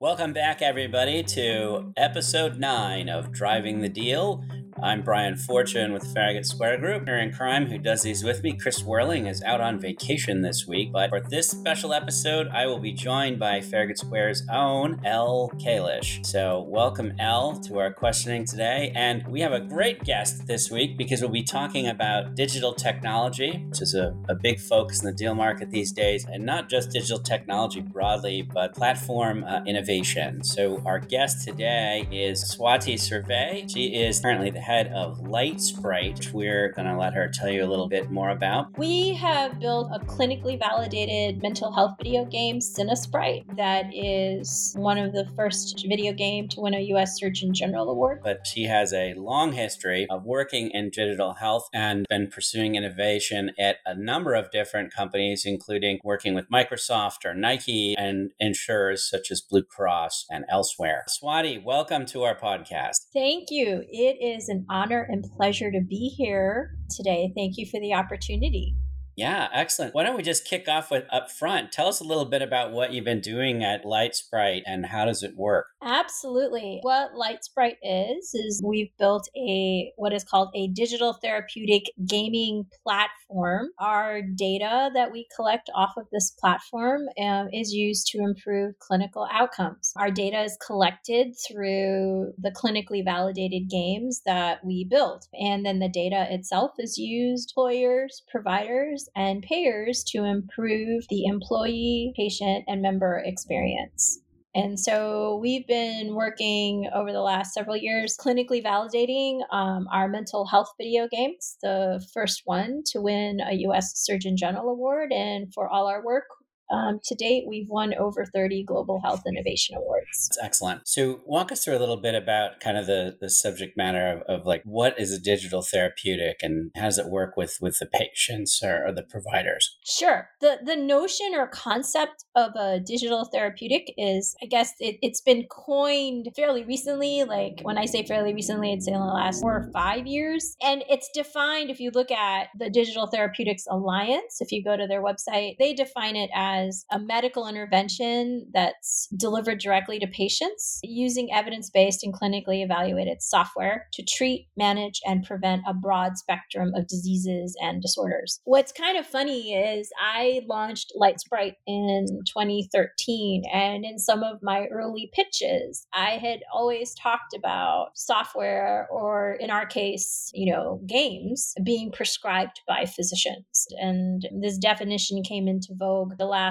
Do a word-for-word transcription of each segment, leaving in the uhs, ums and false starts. Welcome back, everybody, to episode nine of Driving the Deal. I'm Brian Fortune with Farragut Square Group. Here in crime, who does these with me, Chris Whirling, is out on vacation this week. But for this special episode, I will be joined by Farragut Square's own Elle Kalisz. So welcome, Elle, to our questioning today. And we have a great guest this week because we'll be talking about digital technology, which is a, a big focus in the deal market these days. And not just digital technology broadly, but platform uh, innovation. So our guest today is Swatee Survee. She is currently the head of Litesprite, which we're going to let her tell you a little bit more about. We have built a clinically validated mental health video game, Sinasprite, that is one of the first video game to win a U S Surgeon General Award. But she has a long history of working in digital health and been pursuing innovation at a number of different companies, including working with Microsoft or Nike and insurers such as Blue Cross and elsewhere. Swatee, welcome to our podcast. Thank you. It is an An honor and pleasure to be here today. Thank you for the opportunity. Yeah, excellent. Why don't we just kick off with up front? Tell us a little bit about what you've been doing at Litesprite and how does it work? Absolutely. What Litesprite is, is we've built a what is called a digital therapeutic gaming platform. Our data that we collect off of this platform um, is used to improve clinical outcomes. Our data is collected through the clinically validated games that we build. And then the data itself is used by employers, providers, and payers to improve the employee, patient, and member experience. And so we've been working over the last several years clinically validating um, our mental health video games, the first one to win a U S Surgeon General Award. And for all our work, Um, to date, we've won over thirty Global Health Innovation Awards. That's excellent. So walk us through a little bit about kind of the, the subject matter of, of like, what is a digital therapeutic and how does it work with, with the patients or, or the providers? Sure. The the notion or concept of a digital therapeutic is, I guess, it, it's been coined fairly recently. Like when I say fairly recently, it's in the last four or five years. And it's defined, if you look at the Digital Therapeutics Alliance, if you go to their website, they define it as as a medical intervention that's delivered directly to patients using evidence-based and clinically evaluated software to treat, manage, and prevent a broad spectrum of diseases and disorders. What's kind of funny is I launched Litesprite in twenty thirteen, and in some of my early pitches, I had always talked about software, or in our case, you know, games being prescribed by physicians. And this definition came into vogue the last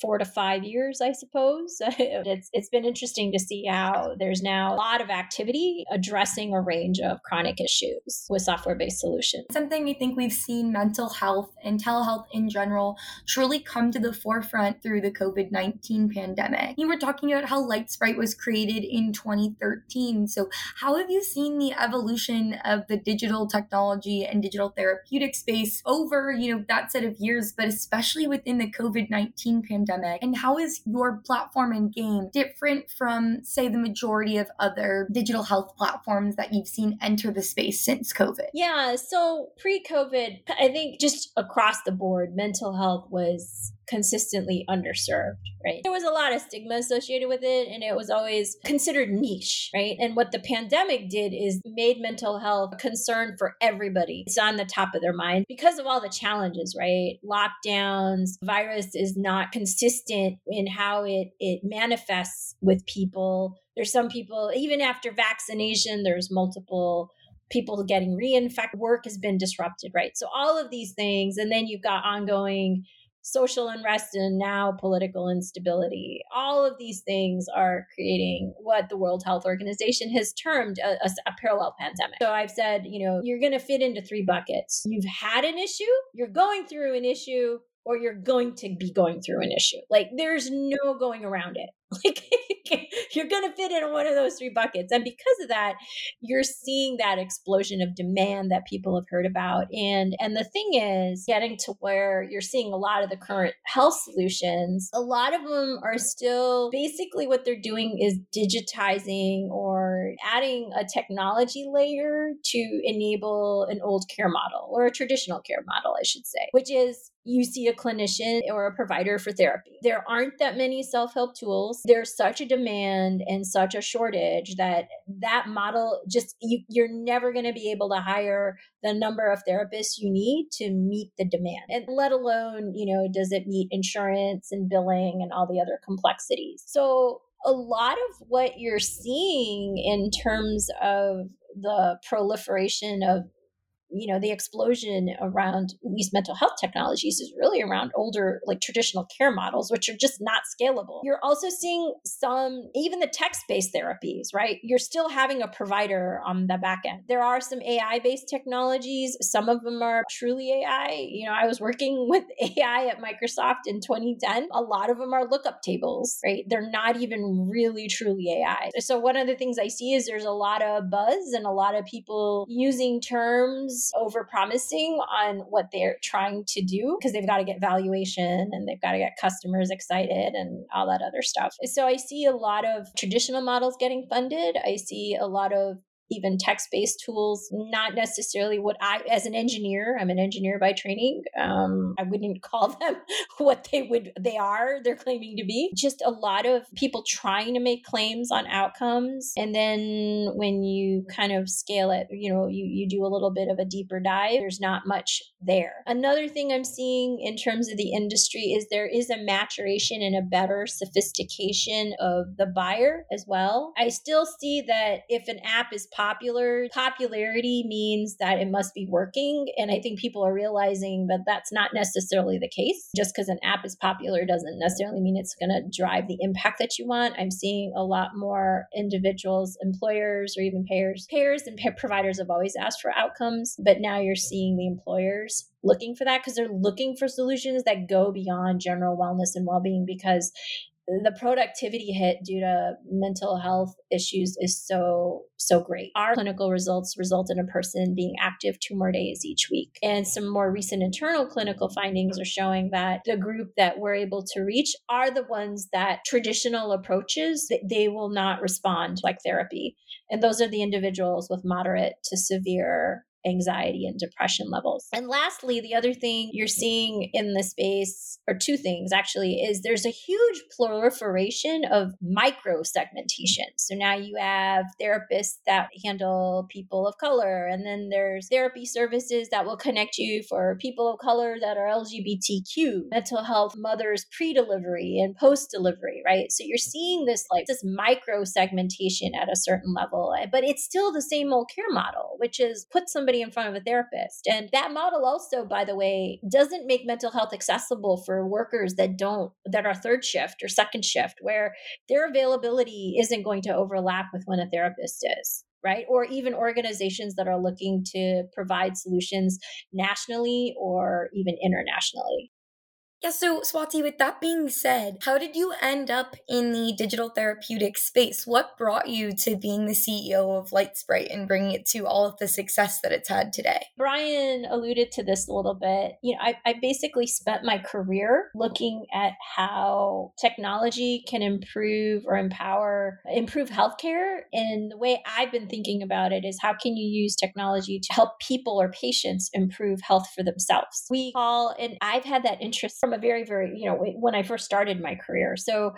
four to five years, I suppose. It's it's been interesting to see how there's now a lot of activity addressing a range of chronic issues with software-based solutions. Something I think we've seen mental health and telehealth in general truly come to the forefront through the covid nineteen pandemic. You were talking about how Litesprite was created in twenty thirteen. So how have you seen the evolution of the digital technology and digital therapeutic space over, you know, that set of years, but especially within the covid nineteen pandemic, and how is your platform and game different from, say, the majority of other digital health platforms that you've seen enter the space since COVID? Yeah, so pre-COVID, I think just across the board, mental health was consistently underserved, right? There was a lot of stigma associated with it, and it was always considered niche, right? And what the pandemic did is made mental health a concern for everybody. It's on the top of their mind because of all the challenges, right? Lockdowns, virus is not consistent in how it, it manifests with people. There's some people, even after vaccination, there's multiple people getting reinfected. Work has been disrupted, right? So all of these things, and then you've got ongoing social unrest and now political instability. All of these things are creating what the World Health Organization has termed a, a, a parallel pandemic. So I've said, you know, you're going to fit into three buckets. You've had an issue, you're going through an issue, or you're going to be going through an issue. Like there's no going around it. Like you're going to fit in one of those three buckets. And because of that, you're seeing that explosion of demand that people have heard about. And, and the thing is, getting to where you're seeing a lot of the current health solutions, a lot of them are still basically what they're doing is digitizing or adding a technology layer to enable an old care model, or a traditional care model, I should say, which is you see a clinician or a provider for therapy. There aren't that many self-help tools. There's such a demand and such a shortage that that model just, you, you're never going to be able to hire the number of therapists you need to meet the demand. And let alone, you know, does it meet insurance and billing and all the other complexities? So a lot of what you're seeing in terms of the proliferation of, you know, the explosion around at least mental health technologies is really around older, like traditional care models, which are just not scalable. You're also seeing some, even the text-based therapies, right? You're still having a provider on the back end. There are some A I-based technologies. Some of them are truly A I. You know, I was working with A I at Microsoft in twenty ten. A lot of them are lookup tables, right? They're not even really truly A I. So one of the things I see is there's a lot of buzz and a lot of people using terms over-promising on what they're trying to do because they've got to get valuation and they've got to get customers excited and all that other stuff. So I see a lot of traditional models getting funded. I see a lot of even text-based tools, not necessarily what I, as an engineer, I'm an engineer by training. Um, I wouldn't call them what they would, they are, they're claiming to be. Just a lot of people trying to make claims on outcomes. And then when you kind of scale it, you know, you, you do a little bit of a deeper dive, there's not much there. Another thing I'm seeing in terms of the industry is there is a maturation and a better sophistication of the buyer as well. I still see that if an app is popular. Popularity means that it must be working. And I think people are realizing that that's not necessarily the case. Just because an app is popular doesn't necessarily mean it's going to drive the impact that you want. I'm seeing a lot more individuals, employers, or even payers. Payers and pay- providers have always asked for outcomes, but now you're seeing the employers looking for that because they're looking for solutions that go beyond general wellness and well-being because the productivity hit due to mental health issues is so, so great. Our clinical results result in a person being active two more days each week. And some more recent internal clinical findings are showing that the group that we're able to reach are the ones that traditional approaches, they will not respond like therapy. And those are the individuals with moderate to severe anxiety and depression levels. And lastly, the other thing you're seeing in the space, or two things actually, is there's a huge proliferation of micro segmentation. So now you have therapists that handle people of color, and then there's therapy services that will connect you for people of color that are L G B T Q, mental health, mothers pre-delivery and post-delivery, right? So you're seeing this like this micro segmentation at a certain level, but it's still the same old care model, which is put somebody in front of a therapist. And that model also, by the way, doesn't make mental health accessible for workers that don't, that are third shift or second shift, where their availability isn't going to overlap with when a therapist is, right? Or even organizations that are looking to provide solutions nationally or even internationally. Yeah, so Swatee, with that being said, how did you end up in the digital therapeutic space? What brought you to being the C E O of Litesprite and bringing it to all of the success that it's had today? Brian alluded to this a little bit. You know, I, I basically spent my career looking at how technology can improve or empower, improve healthcare. And the way I've been thinking about it is how can you use technology to help people or patients improve health for themselves? We all, and I've had that interest from a very, very, you know, when I first started my career. So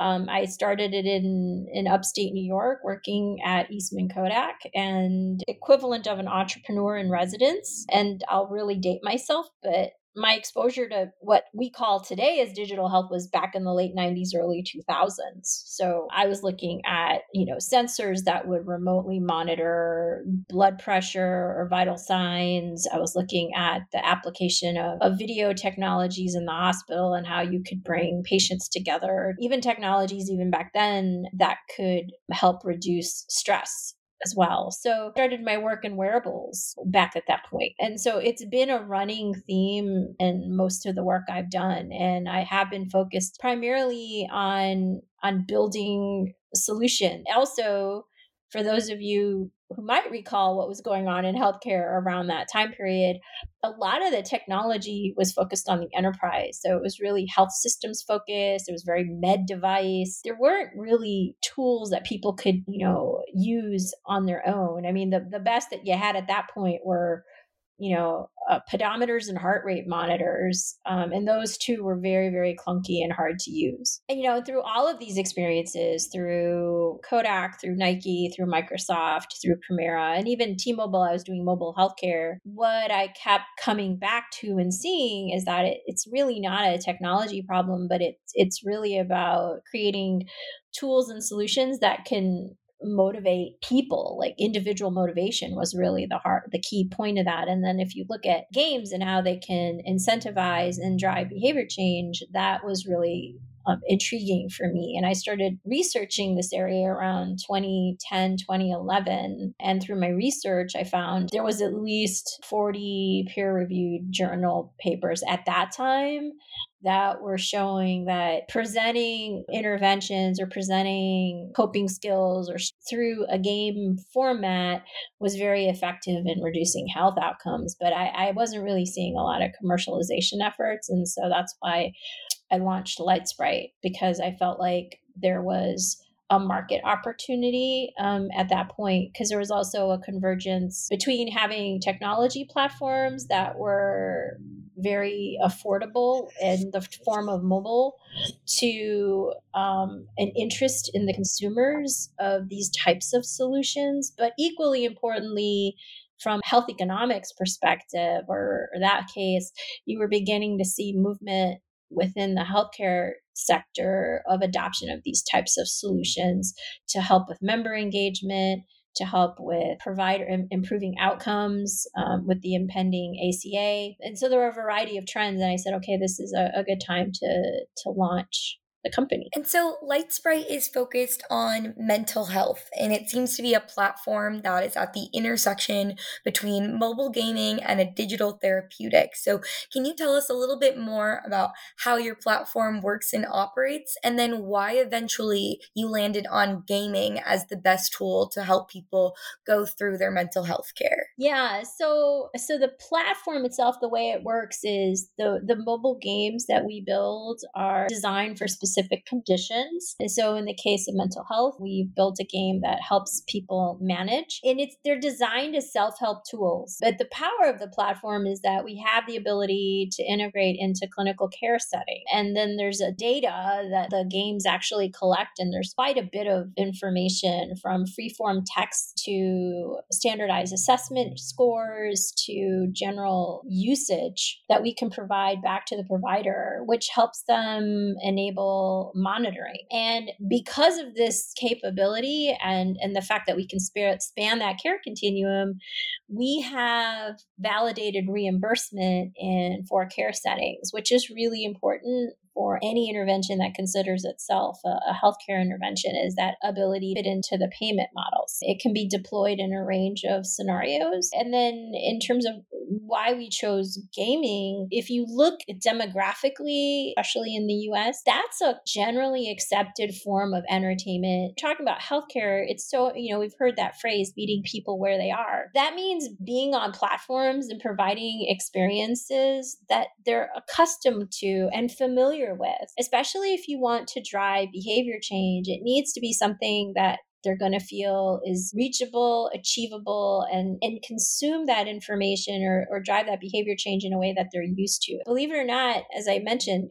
um, I started it in, in upstate New York, working at Eastman Kodak and equivalent of an entrepreneur in residence. And I'll really date myself, but my exposure to what we call today as digital health was back in the late nineties, early two thousands. So I was looking at, you know, sensors that would remotely monitor blood pressure or vital signs. I was looking at the application of, of video technologies in the hospital and how you could bring patients together, even technologies even back then that could help reduce stress as well. So started my work in wearables back at that point. And so it's been a running theme in most of the work I've done. And I have been focused primarily on, on building solution. Also, for those of you who might recall what was going on in healthcare around that time period, a lot of the technology was focused on the enterprise. So it was really health systems focused. It was very med device. There weren't really tools that people could, you know, use on their own. I mean, the, the best that you had at that point were you know, uh, pedometers and heart rate monitors. Um, and those two were very, very clunky and hard to use. And, you know, through all of these experiences, through Kodak, through Nike, through Microsoft, through Primera, and even T-Mobile, I was doing mobile healthcare. What I kept coming back to and seeing is that it, it's really not a technology problem, but it, it's really about creating tools and solutions that can motivate people. Like individual motivation was really the heart, the key point of that. And then if you look at games and how they can incentivize and drive behavior change, that was really um, intriguing for me. And I started researching this area around twenty ten, twenty eleven. And through my research, I found there was at least forty peer-reviewed journal papers at that time that were showing that presenting interventions or presenting coping skills or through a game format was very effective in reducing health outcomes. But I, I wasn't really seeing a lot of commercialization efforts. And so that's why I launched Litesprite, because I felt like there was a market opportunity um, at that point, because there was also a convergence between having technology platforms that were very affordable in the form of mobile to um, an interest in the consumers of these types of solutions. But equally importantly, from health economics perspective, or, or that case, you were beginning to see movement within the healthcare sector of adoption of these types of solutions to help with member engagement, to help with provider improving outcomes um, with the impending A C A. And so there were a variety of trends. And I said, okay, this is a, a good time to, to launch the company. And so Litesprite is focused on mental health, and it seems to be a platform that is at the intersection between mobile gaming and a digital therapeutic. So can you tell us a little bit more about how your platform works and operates, and then why eventually you landed on gaming as the best tool to help people go through their mental health care? Yeah, so so the platform itself, the way it works is the, the mobile games that we build are designed for specific specific conditions. And so in the case of mental health, we built a game that helps people manage. And it's they're designed as self-help tools. But the power of the platform is that we have the ability to integrate into clinical care setting. And then there's a data that the games actually collect. And there's quite a bit of information, from freeform text to standardized assessment scores to general usage, that we can provide back to the provider, which helps them enable monitoring. And because of this capability and, and the fact that we can span, span that care continuum, we have validated reimbursement in for care settings, which is really important for any intervention that considers itself a, a healthcare intervention, is that ability to fit into the payment models. It can be deployed in a range of scenarios. And then in terms of why we chose gaming, if you look demographically, especially in the U S, that's a generally accepted form of entertainment. Talking about healthcare, it's so, you know, we've heard that phrase, meeting people where they are. That means being on platforms and providing experiences that they're accustomed to and familiar with. Especially if you want to drive behavior change, it needs to be something that they're going to feel is reachable, achievable, and, and consume that information or, or drive that behavior change in a way that they're used to. Believe it or not, as I mentioned,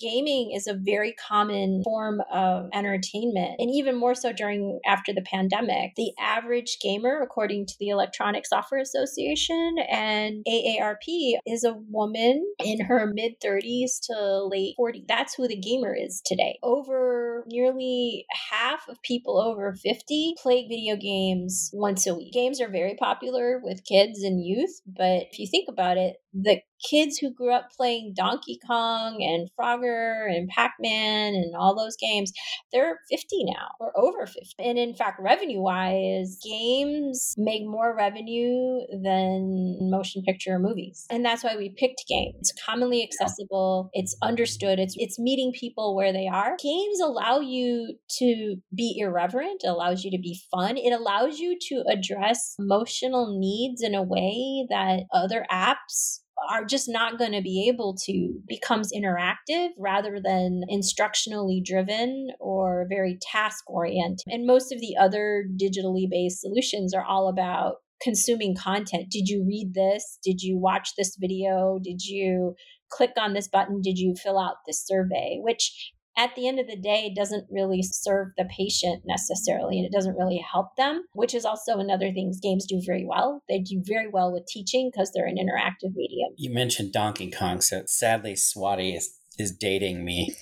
gaming is a very common form of entertainment, and even more so during after the pandemic. The average gamer, according to the Electronic Software Association and A A R P, is a woman in her mid-thirties to late forties. That's who the gamer is today. Over nearly half of people over fifty play video games once a week. Games are very popular with kids and youth, but if you think about it, the kids who grew up playing Donkey Kong and Frogger and Pac-Man and all those games, they're fifty now, or over fifty. And in fact, revenue-wise, games make more revenue than motion picture movies. And that's why we picked games. It's commonly accessible. It's understood. It's it's meeting people where they are. Games allow you to be irreverent. It allows you to be fun. It allows you to address emotional needs in a way that other apps are just not going to be able to. Becomes interactive rather than instructionally driven or very task oriented. And most of the other digitally based solutions are all about consuming content. Did you read this? Did you watch this video? Did you click on this button? Did you fill out this survey? Which at the end of the day, doesn't really serve the patient necessarily, and it doesn't really help them, which is also another thing games do very well. They do very well with teaching because they're an interactive medium. You mentioned Donkey Kong, so sadly, Swatee is, is dating me.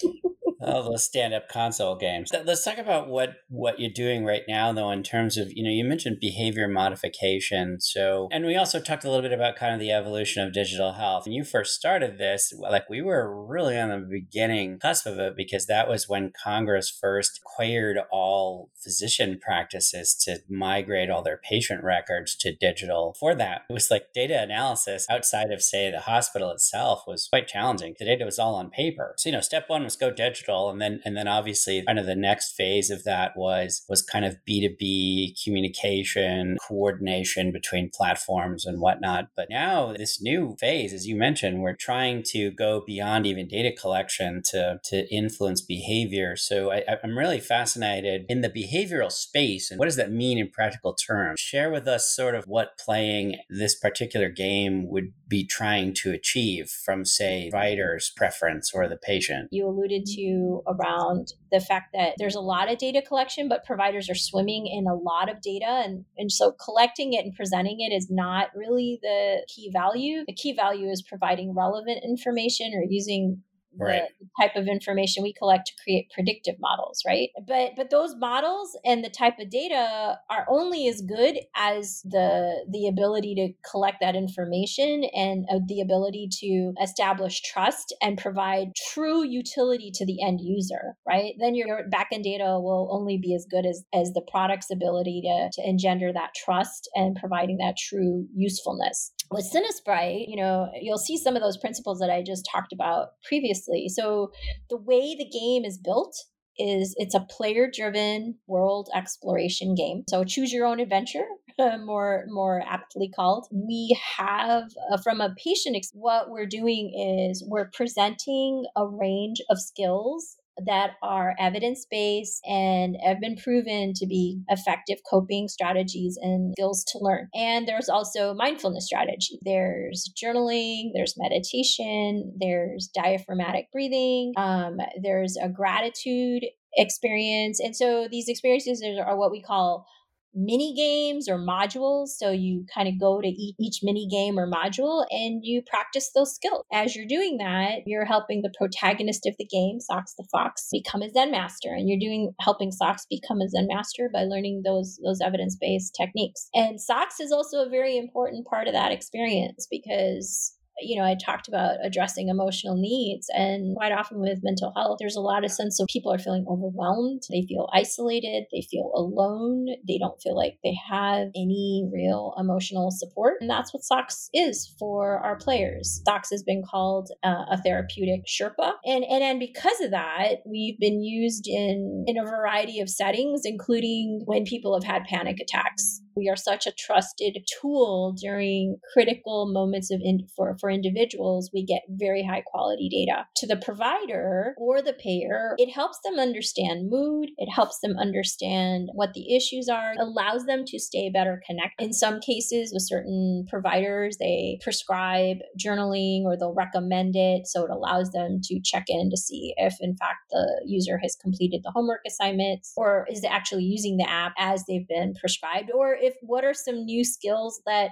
All those stand-up console games. Let's talk about what, what you're doing right now, though, in terms of, you know, you mentioned behavior modification. So, and we also talked a little bit about kind of the evolution of digital health. When you first started this, like we were really on the beginning cusp of it, because that was when Congress first required all physician practices to migrate all their patient records to digital. For that, it was like data analysis outside of, say, the hospital itself was quite challenging. The data was all on paper. So, you know, step one was go digital. And then, and then obviously kind of the next phase of that was, was kind of B two B communication, coordination between platforms and whatnot. But now this new phase, as you mentioned, we're trying to go beyond even data collection to, to influence behavior. So I, I'm really fascinated in the behavioral space. And what does that mean in practical terms? Share with us sort of what playing this particular game would be trying to achieve from, say, provider's preference or the patient. You alluded to around the fact that there's a lot of data collection, but providers are swimming in a lot of data. And, and so collecting it and presenting it is not really the key value. The key value is providing relevant information or using right. the type of information we collect to create predictive models, right? But but those models and the type of data are only as good as the the ability to collect that information and uh, the ability to establish trust and provide true utility to the end user, right? Then your backend data will only be as good as, as the product's ability to, to engender that trust and providing that true usefulness. With Sinasprite, you know, you'll see some of those principles that I just talked about previously. So the way the game is built is it's a player-driven world exploration game. So choose your own adventure, more more aptly called. We have, uh, from a patient, ex- what we're doing is we're presenting a range of skills that are evidence-based and have been proven to be effective coping strategies and skills to learn. And there's also mindfulness strategy. There's journaling, there's meditation, there's diaphragmatic breathing, um, there's a gratitude experience. And so these experiences are what we call mini games or modules. So you kind of go to each mini game or module and you practice those skills. As you're doing that, you're helping the protagonist of the game, Socks the Fox, become a Zen master. And you're doing helping Socks become a Zen master by learning those, those evidence-based techniques. And Socks is also a very important part of that experience because, you know, I talked about addressing emotional needs, and quite often with mental health, there's a lot of sense of people are feeling overwhelmed. They feel isolated. They feel alone. They don't feel like they have any real emotional support. And that's what Socks is for our players. Socks has been called uh, a therapeutic Sherpa. And, and and because of that, we've been used in, in a variety of settings, including when people have had panic attacks. We are such a trusted tool during critical moments of in, for, for individuals. We get very high quality data. To the provider or the payer, it helps them understand mood. It helps them understand what the issues are, allows them to stay better connected. In some cases with certain providers, they prescribe journaling or they'll recommend it. So it allows them to check in to see if in fact the user has completed the homework assignments or is actually using the app as they've been prescribed, or if what are some new skills that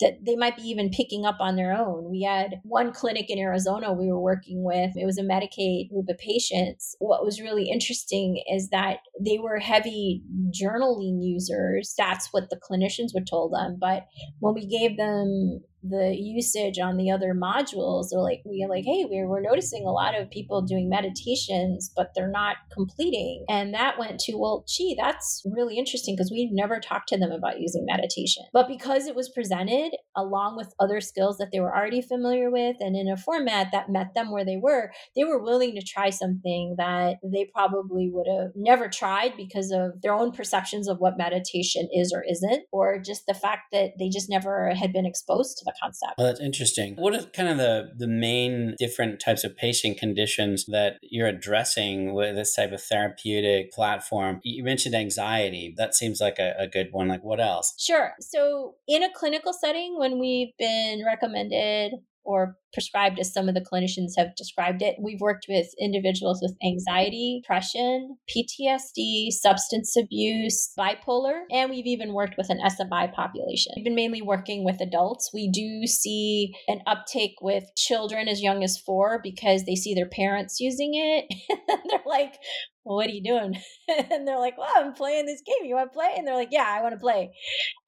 that they might be even picking up on their own. We had one clinic in Arizona we were working with. It was a Medicaid group of patients. What was really interesting is that they were heavy journaling users. That's what the clinicians would told them. But when we gave them the usage on the other modules, they're like, we're like, hey, we were noticing a lot of people doing meditations, but they're not completing. And that went to, well, gee, that's really interesting because we've never talked to them about using meditation. But because it was presented added along with other skills that they were already familiar with and in a format that met them where they were, they were willing to try something that they probably would have never tried because of their own perceptions of what meditation is or isn't, or just the fact that they just never had been exposed to the concept. Well, that's interesting. What are kind of the, the main different types of patient conditions that you're addressing with this type of therapeutic platform? You mentioned anxiety. That seems like a, a good one. Like what else? Sure. So in a clinical setting, when we've been recommended or prescribed, as some of the clinicians have described it, we've worked with individuals with anxiety, depression, P T S D, substance abuse, bipolar, and we've even worked with an S M I population. We've been mainly working with adults. We do see an uptake with children as young as four because they see their parents using it. They're like, well, what are you doing? And they're like, well, I'm playing this game. You want to play? And they're like, yeah, I want to play.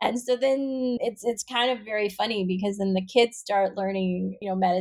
And so then it's it's kind of very funny because then the kids start learning, you know, meditation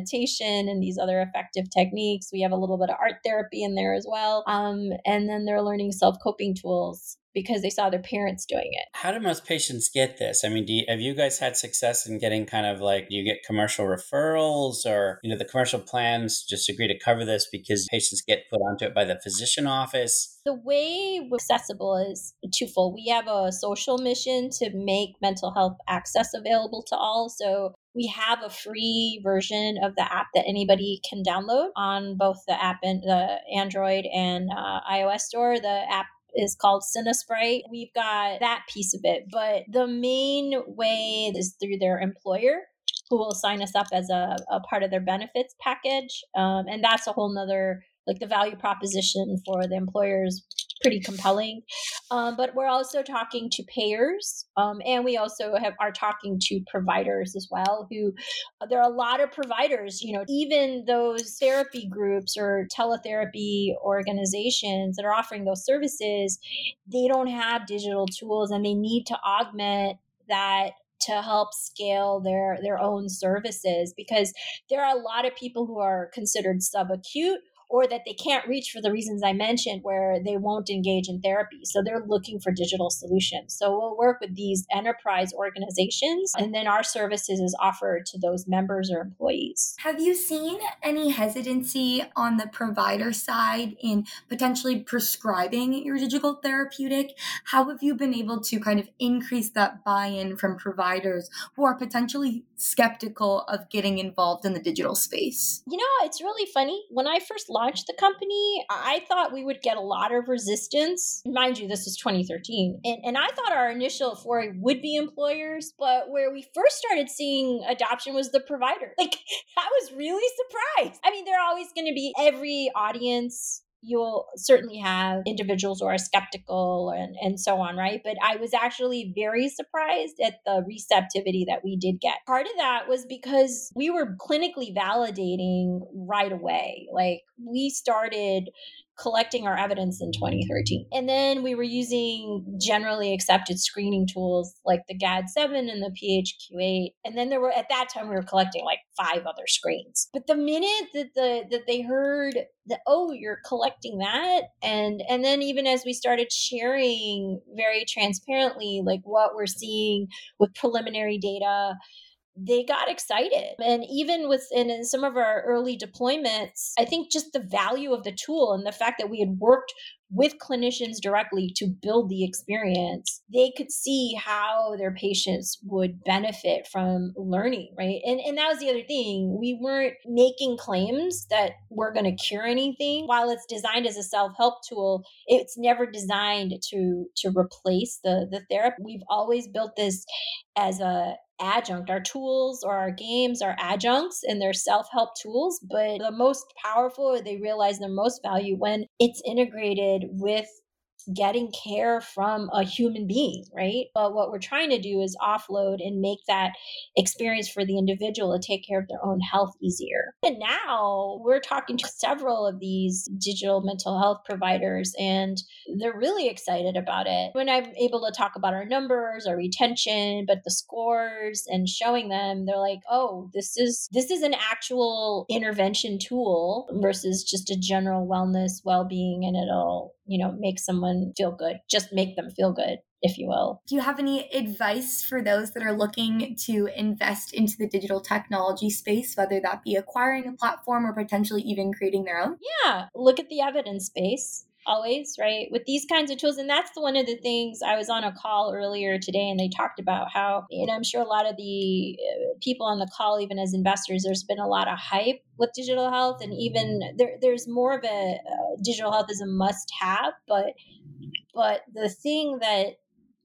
and these other effective techniques. We have a little bit of art therapy in there as well. Um, and then they're learning self-coping tools because they saw their parents doing it. How do most patients get this? I mean, do you, have you guys had success in getting kind of like, do you get commercial referrals or, you know, the commercial plans just agree to cover this because patients get put onto it by the physician office? The way we're accessible is twofold. We have a social mission to make mental health access available to all. So we have a free version of the app that anybody can download on both the app and the Android and uh, iOS store. The app is called Sinasprite. We've got that piece of it, but the main way is through their employer, who will sign us up as a, a part of their benefits package. Um, and that's a whole nother, like the value proposition for the employers, pretty compelling. Um, but we're also talking to payers, um, and we also have are talking to providers as well, who there are a lot of providers, you know, even those therapy groups or teletherapy organizations that are offering those services, they don't have digital tools and they need to augment that to help scale their, their own services, because there are a lot of people who are considered subacute, or that they can't reach for the reasons I mentioned, where they won't engage in therapy. So they're looking for digital solutions. So we'll work with these enterprise organizations, and then our services is offered to those members or employees. Have you seen any hesitancy on the provider side in potentially prescribing your digital therapeutic? How have you been able to kind of increase that buy-in from providers who are potentially skeptical of getting involved in the digital space? You know, it's really funny. When I first launched launched the company, I thought we would get a lot of resistance. Mind you, this was twenty thirteen. And, and I thought our initial foray would be employers, but where we first started seeing adoption was the provider. Like, I was really surprised. I mean, there are always going to be every audience. You'll certainly have individuals who are skeptical and, and so on, right? But I was actually very surprised at the receptivity that we did get. Part of that was because we were clinically validating right away. Like, we started collecting our evidence in twenty thirteen. And then we were using generally accepted screening tools like the G A D seven and the P H Q eight. And then there were, at that time, we were collecting like five other screens. But the minute that the that they heard that, oh, you're collecting that, and and then even as we started sharing very transparently, like what we're seeing with preliminary data, they got excited. And even within in some of our early deployments, I think just the value of the tool and the fact that we had worked with clinicians directly to build the experience, they could see how their patients would benefit from learning, right? And and that was the other thing. We weren't making claims that we're going to cure anything. While it's designed as a self-help tool, it's never designed to to replace the, the therapy. We've always built this as a adjunct. Our tools or our games are adjuncts and they're self-help tools, but the most powerful, they realize their most value when it's integrated with getting care from a human being, right? But what we're trying to do is offload and make that experience for the individual to take care of their own health easier. And now we're talking to several of these digital mental health providers, and they're really excited about it. When I'm able to talk about our numbers, our retention, but the scores and showing them, they're like, oh, this is this is an actual intervention tool versus just a general wellness, well-being, and it'll, you know, make someone feel good, just make them feel good. if you will. Do you have any advice for those that are looking to invest into the digital technology space, whether that be acquiring a platform or potentially even creating their own? Yeah, look at the evidence base. Always, right? With these kinds of tools. And that's one of the things. I was on a call earlier today and they talked about how, and I'm sure a lot of the people on the call, even as investors, there's been a lot of hype with digital health. And even there, there's more of a uh, digital health is a must have. But, but the thing that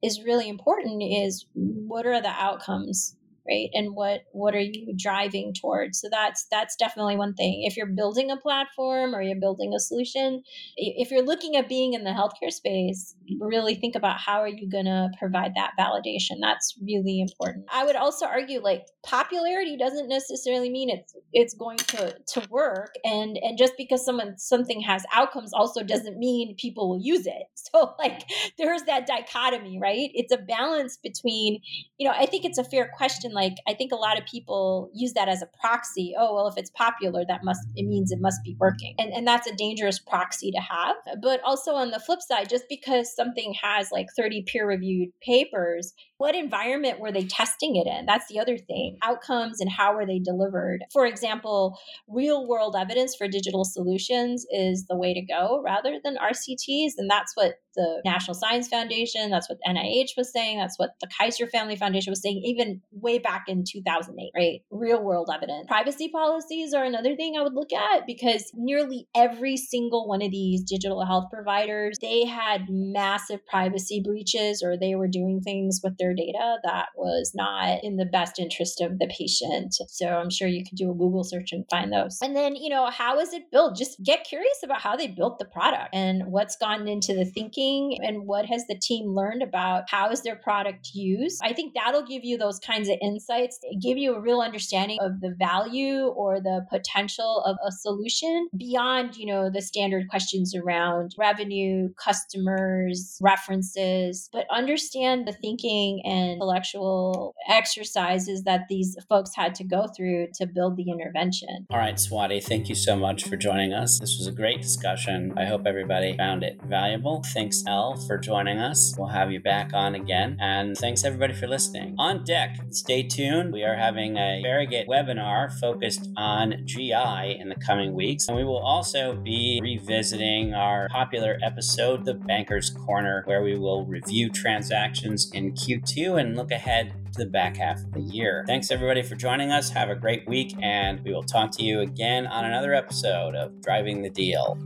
is really important is what are the outcomes, right? And what, what are you driving towards? So that's, that's definitely one thing. If you're building a platform or you're building a solution, if you're looking at being in the healthcare space, really think about how are you going to provide that validation? That's really important. I would also argue like popularity doesn't necessarily mean it's, it's going to, to work. And, and just because someone, something has outcomes also doesn't mean people will use it. So like there's that dichotomy, right? It's a balance between, you know, I think it's a fair question. Like, I think a lot of people use that as a proxy. Oh, well, if it's popular, that must, it means it must be working. And, and that's a dangerous proxy to have. But also on the flip side, just because something has like thirty peer-reviewed papers, what environment were they testing it in? That's the other thing. Outcomes and how were they delivered? For example, real-world evidence for digital solutions is the way to go rather than R C Ts. And that's what the National Science Foundation, that's what N I H was saying, that's what the Kaiser Family Foundation was saying, even way back in two thousand eight, right? Real-world evidence. Privacy policies are another thing I would look at because nearly every single one of these digital health providers, they had massive privacy breaches or they were doing things with their data that was not in the best interest of the patient. So I'm sure you could do a Google search and find those. And then, you know, how is it built? Just get curious about how they built the product and what's gone into the thinking and what has the team learned about how is their product used. I think that'll give you those kinds of insights, give you a real understanding of the value or the potential of a solution beyond, you know, the standard questions around revenue, customers, references, but understand the thinking and intellectual exercises that these folks had to go through to build the intervention. All right, Swatee, thank you so much for joining us. This was a great discussion. I hope everybody found it valuable. Thanks, Elle, for joining us. We'll have you back on again. And thanks, everybody, for listening. On deck, stay tuned. We are having a Farragut webinar focused on G I in the coming weeks. And we will also be revisiting our popular episode, The Banker's Corner, where we will review transactions in Q two and look ahead to the back half of the year. Thanks everybody for joining us. Have a great week and we will talk to you again on another episode of Driving the Deal.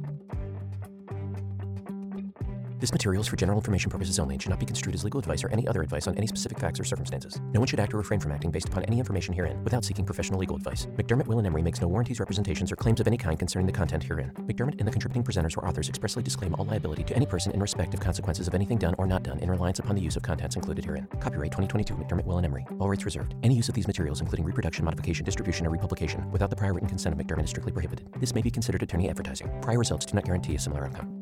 This material is for general information purposes only and should not be construed as legal advice or any other advice on any specific facts or circumstances. No one should act or refrain from acting based upon any information herein without seeking professional legal advice. McDermott, Will and Emery makes no warranties, representations, or claims of any kind concerning the content herein. McDermott and the contributing presenters or authors expressly disclaim all liability to any person in respect of consequences of anything done or not done in reliance upon the use of contents included herein. Copyright twenty twenty-two McDermott, Will and Emery. All rights reserved. Any use of these materials, including reproduction, modification, distribution, or republication, without the prior written consent of McDermott is strictly prohibited. This may be considered attorney advertising. Prior results do not guarantee a similar outcome.